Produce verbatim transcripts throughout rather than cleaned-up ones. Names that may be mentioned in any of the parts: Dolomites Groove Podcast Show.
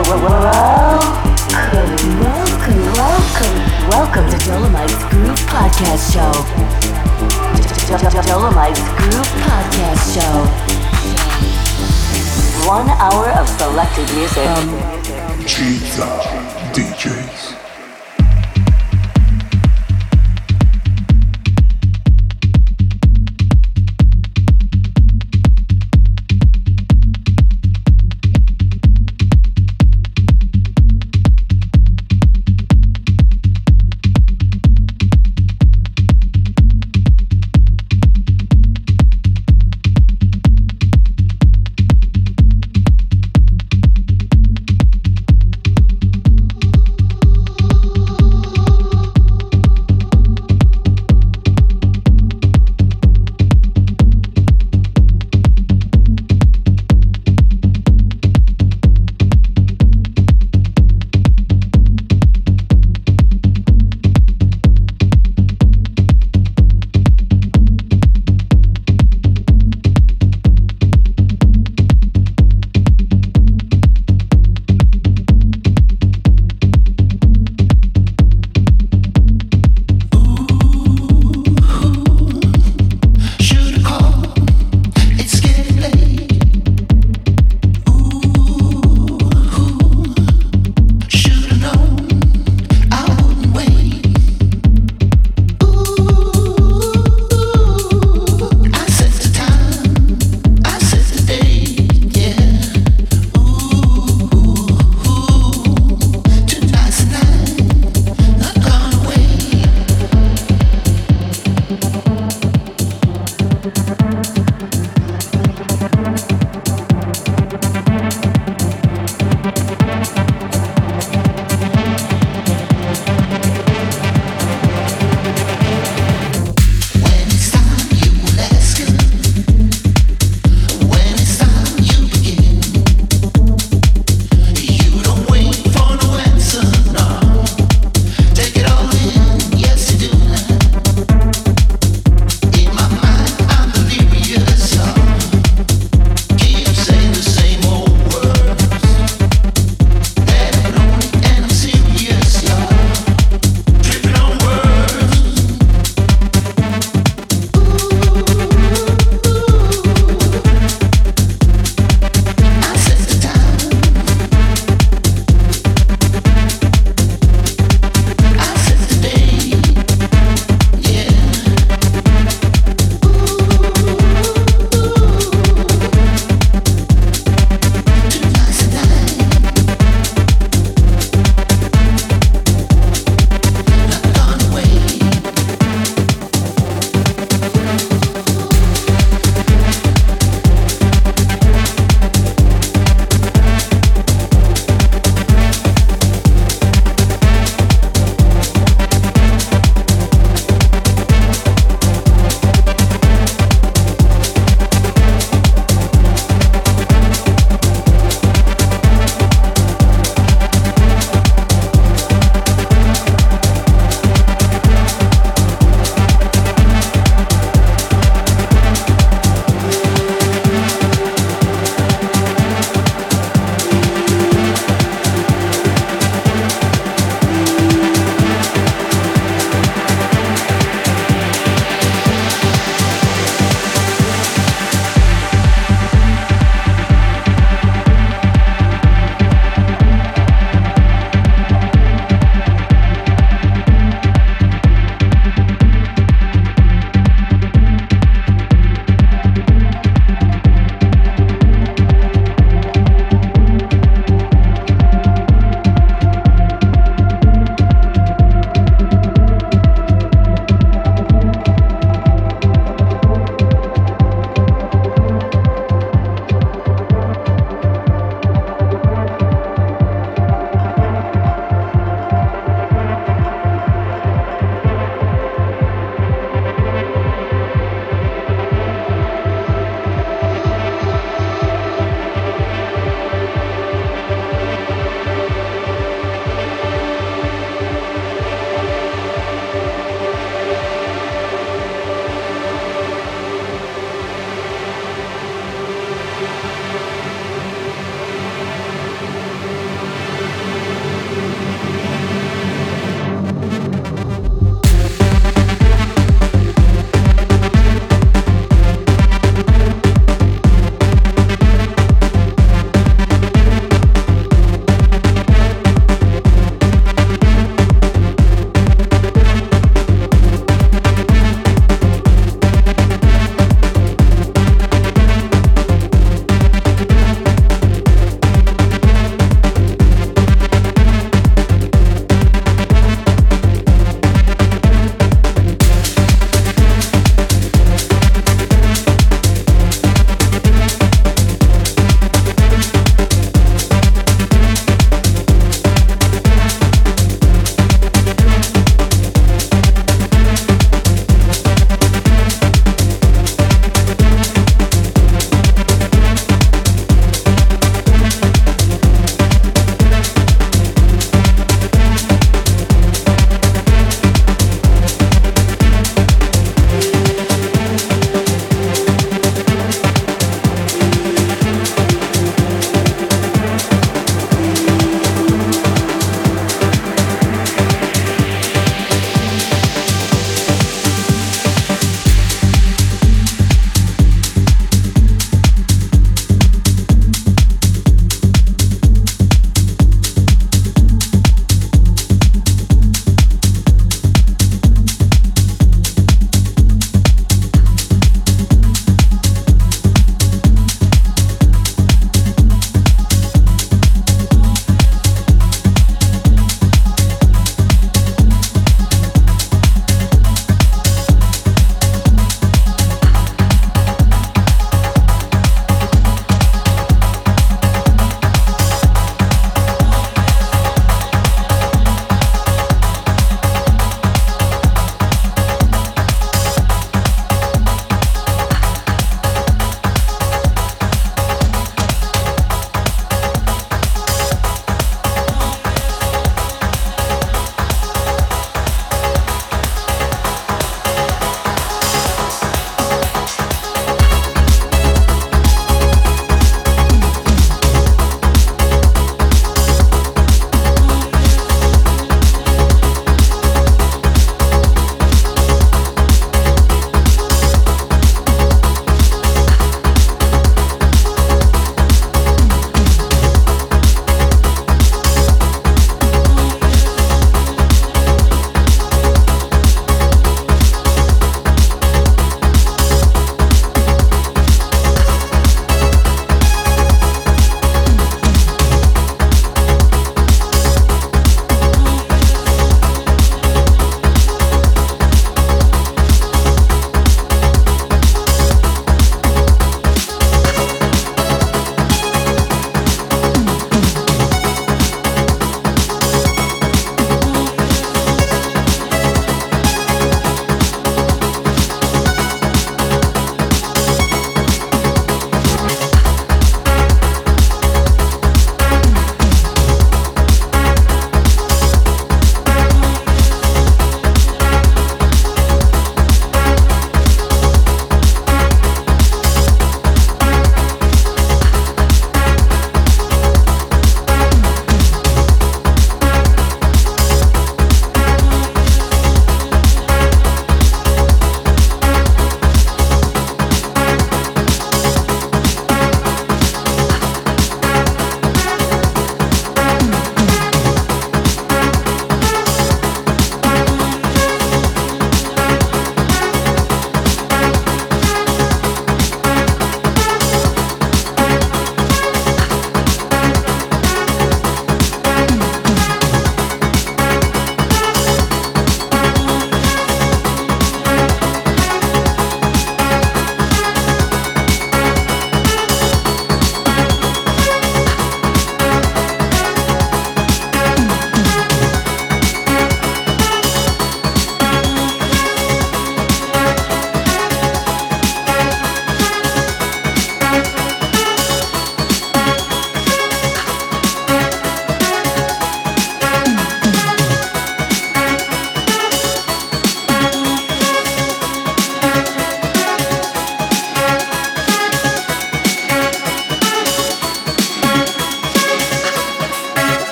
Welcome, welcome, welcome, welcome to Dolomites Groove Podcast Show. Dolomites Groove Podcast Show. One hour of selected music from Giza D Js.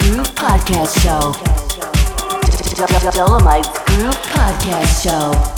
Groove Podcast Show. Dolomites Groove Podcast Show.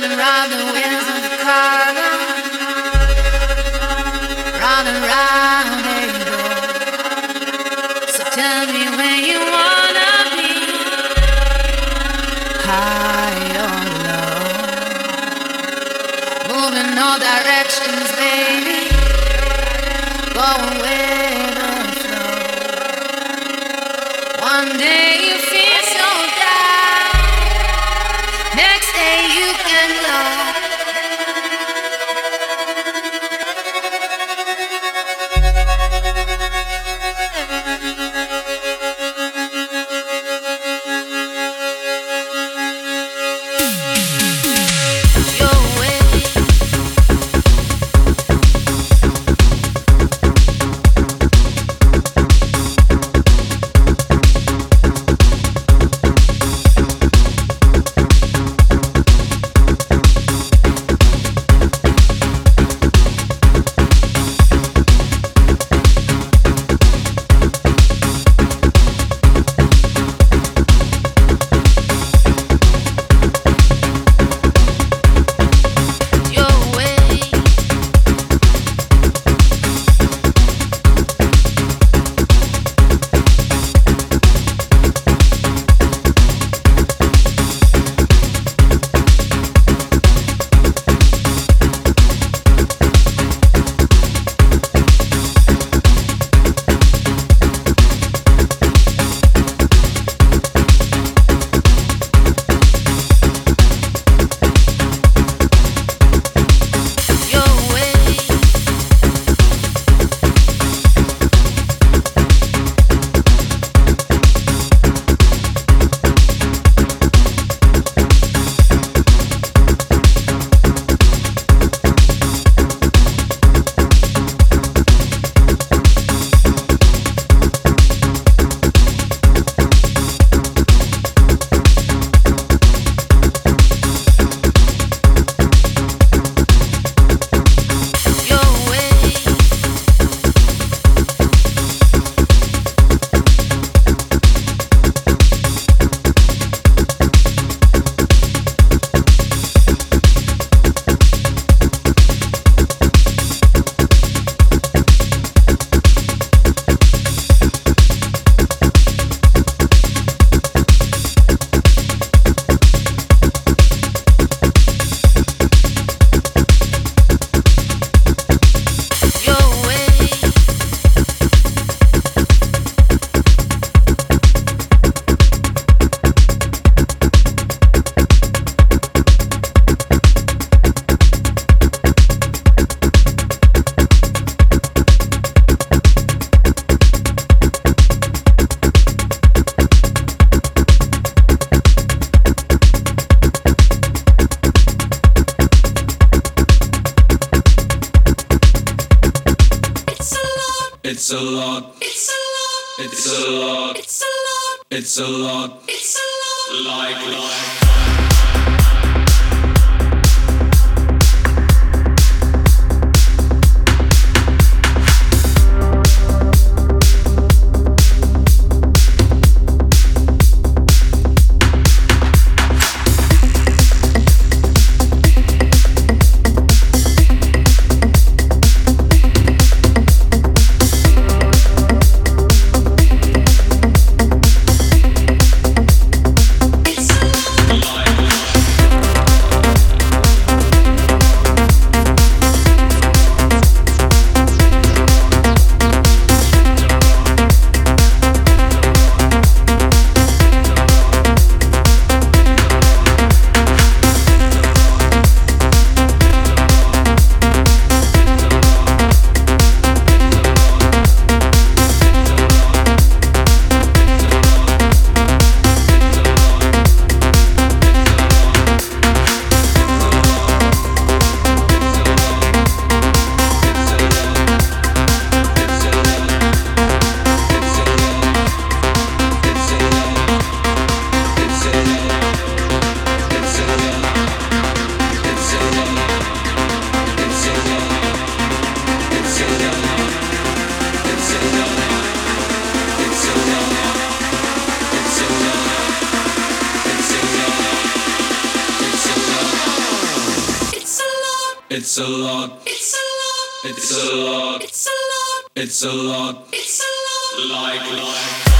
It's a lot. It's a lot. It's a lot. It's a lot. It's a lot. It's a lot. Like like. It's a lot. It's a lot. It's a lot. It's a lot. It's a lot. It's a lot. Like like.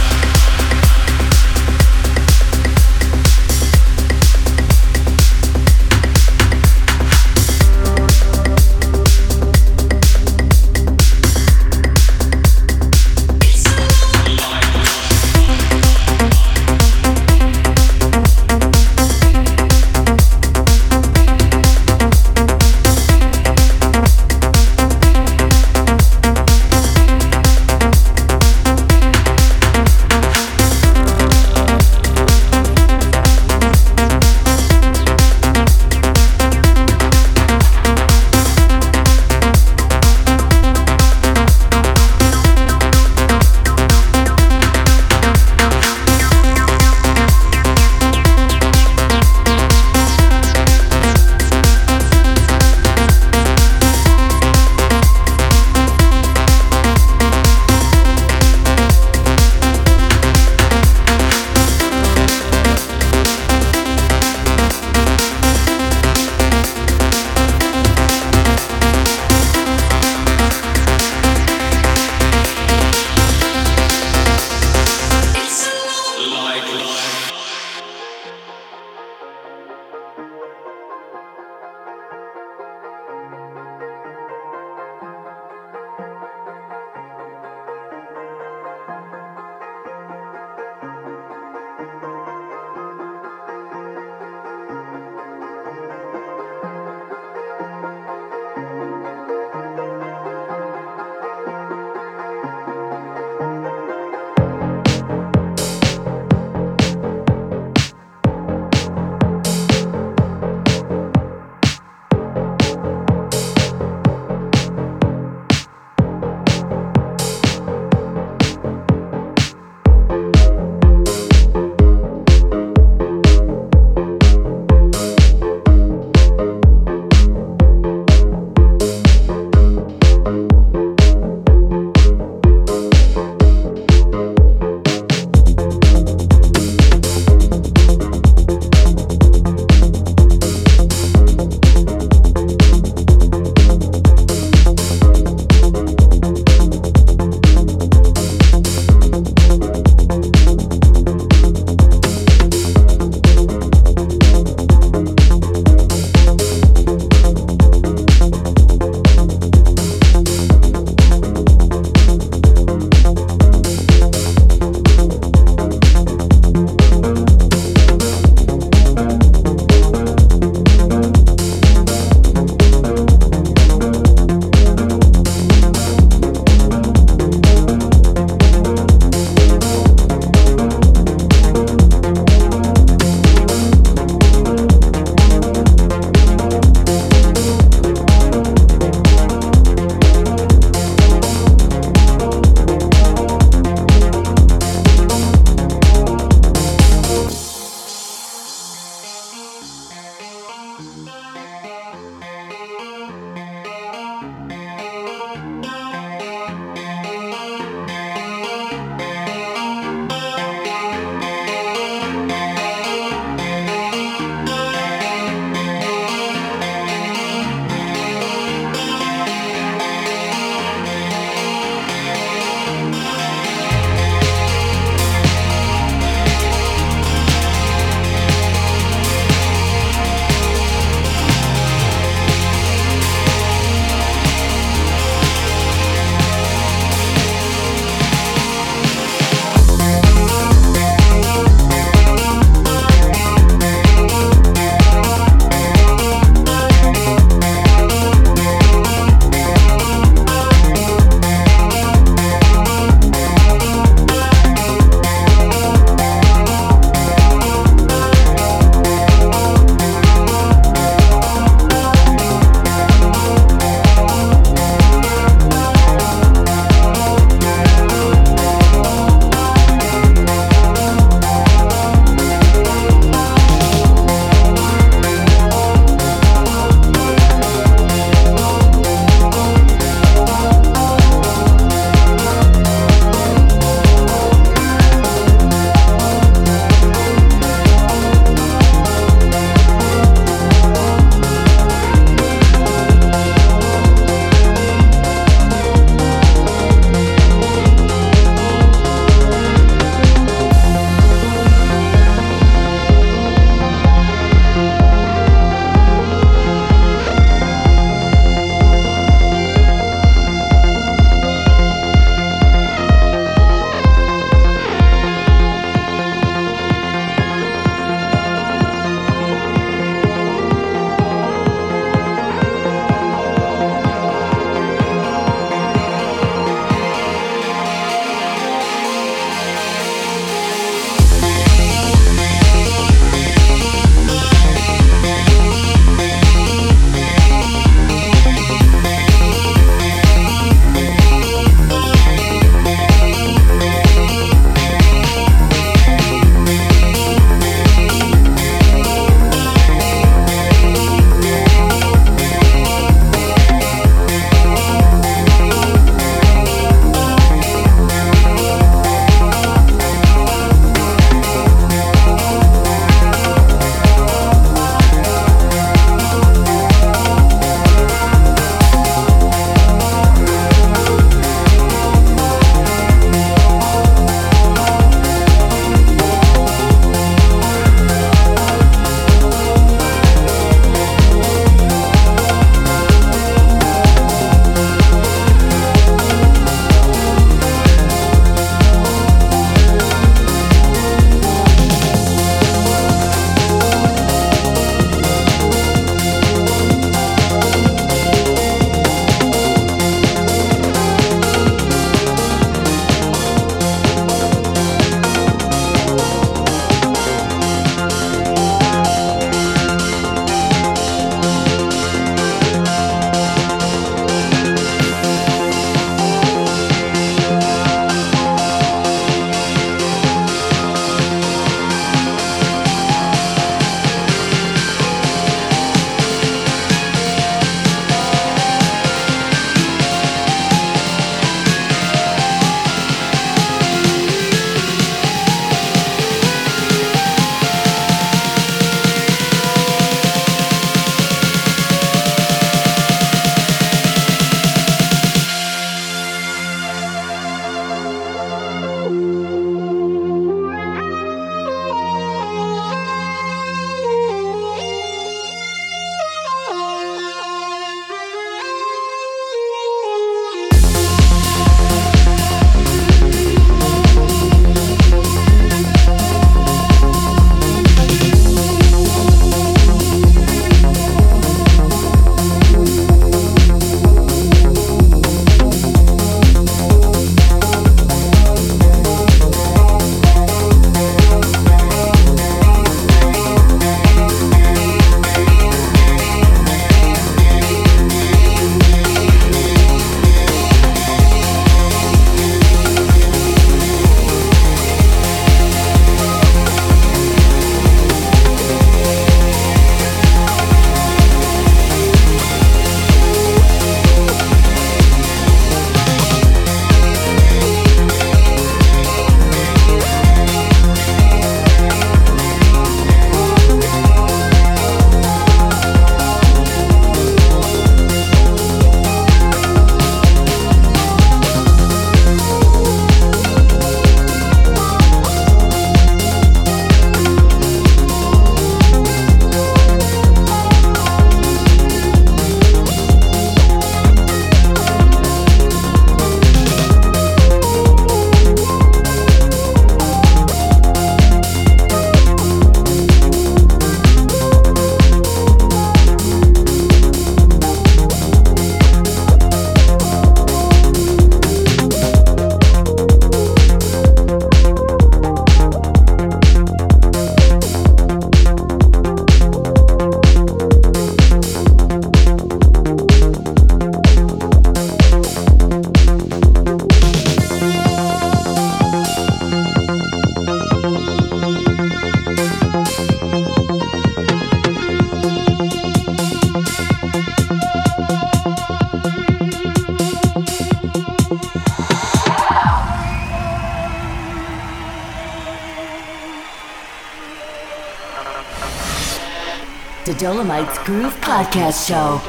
the Dolomites Groove Podcast Show.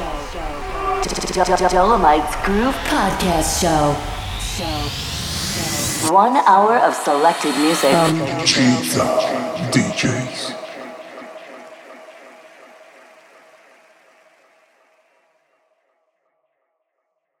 Dolomites Groove Podcast Show. One hour of selected music from giza D Js.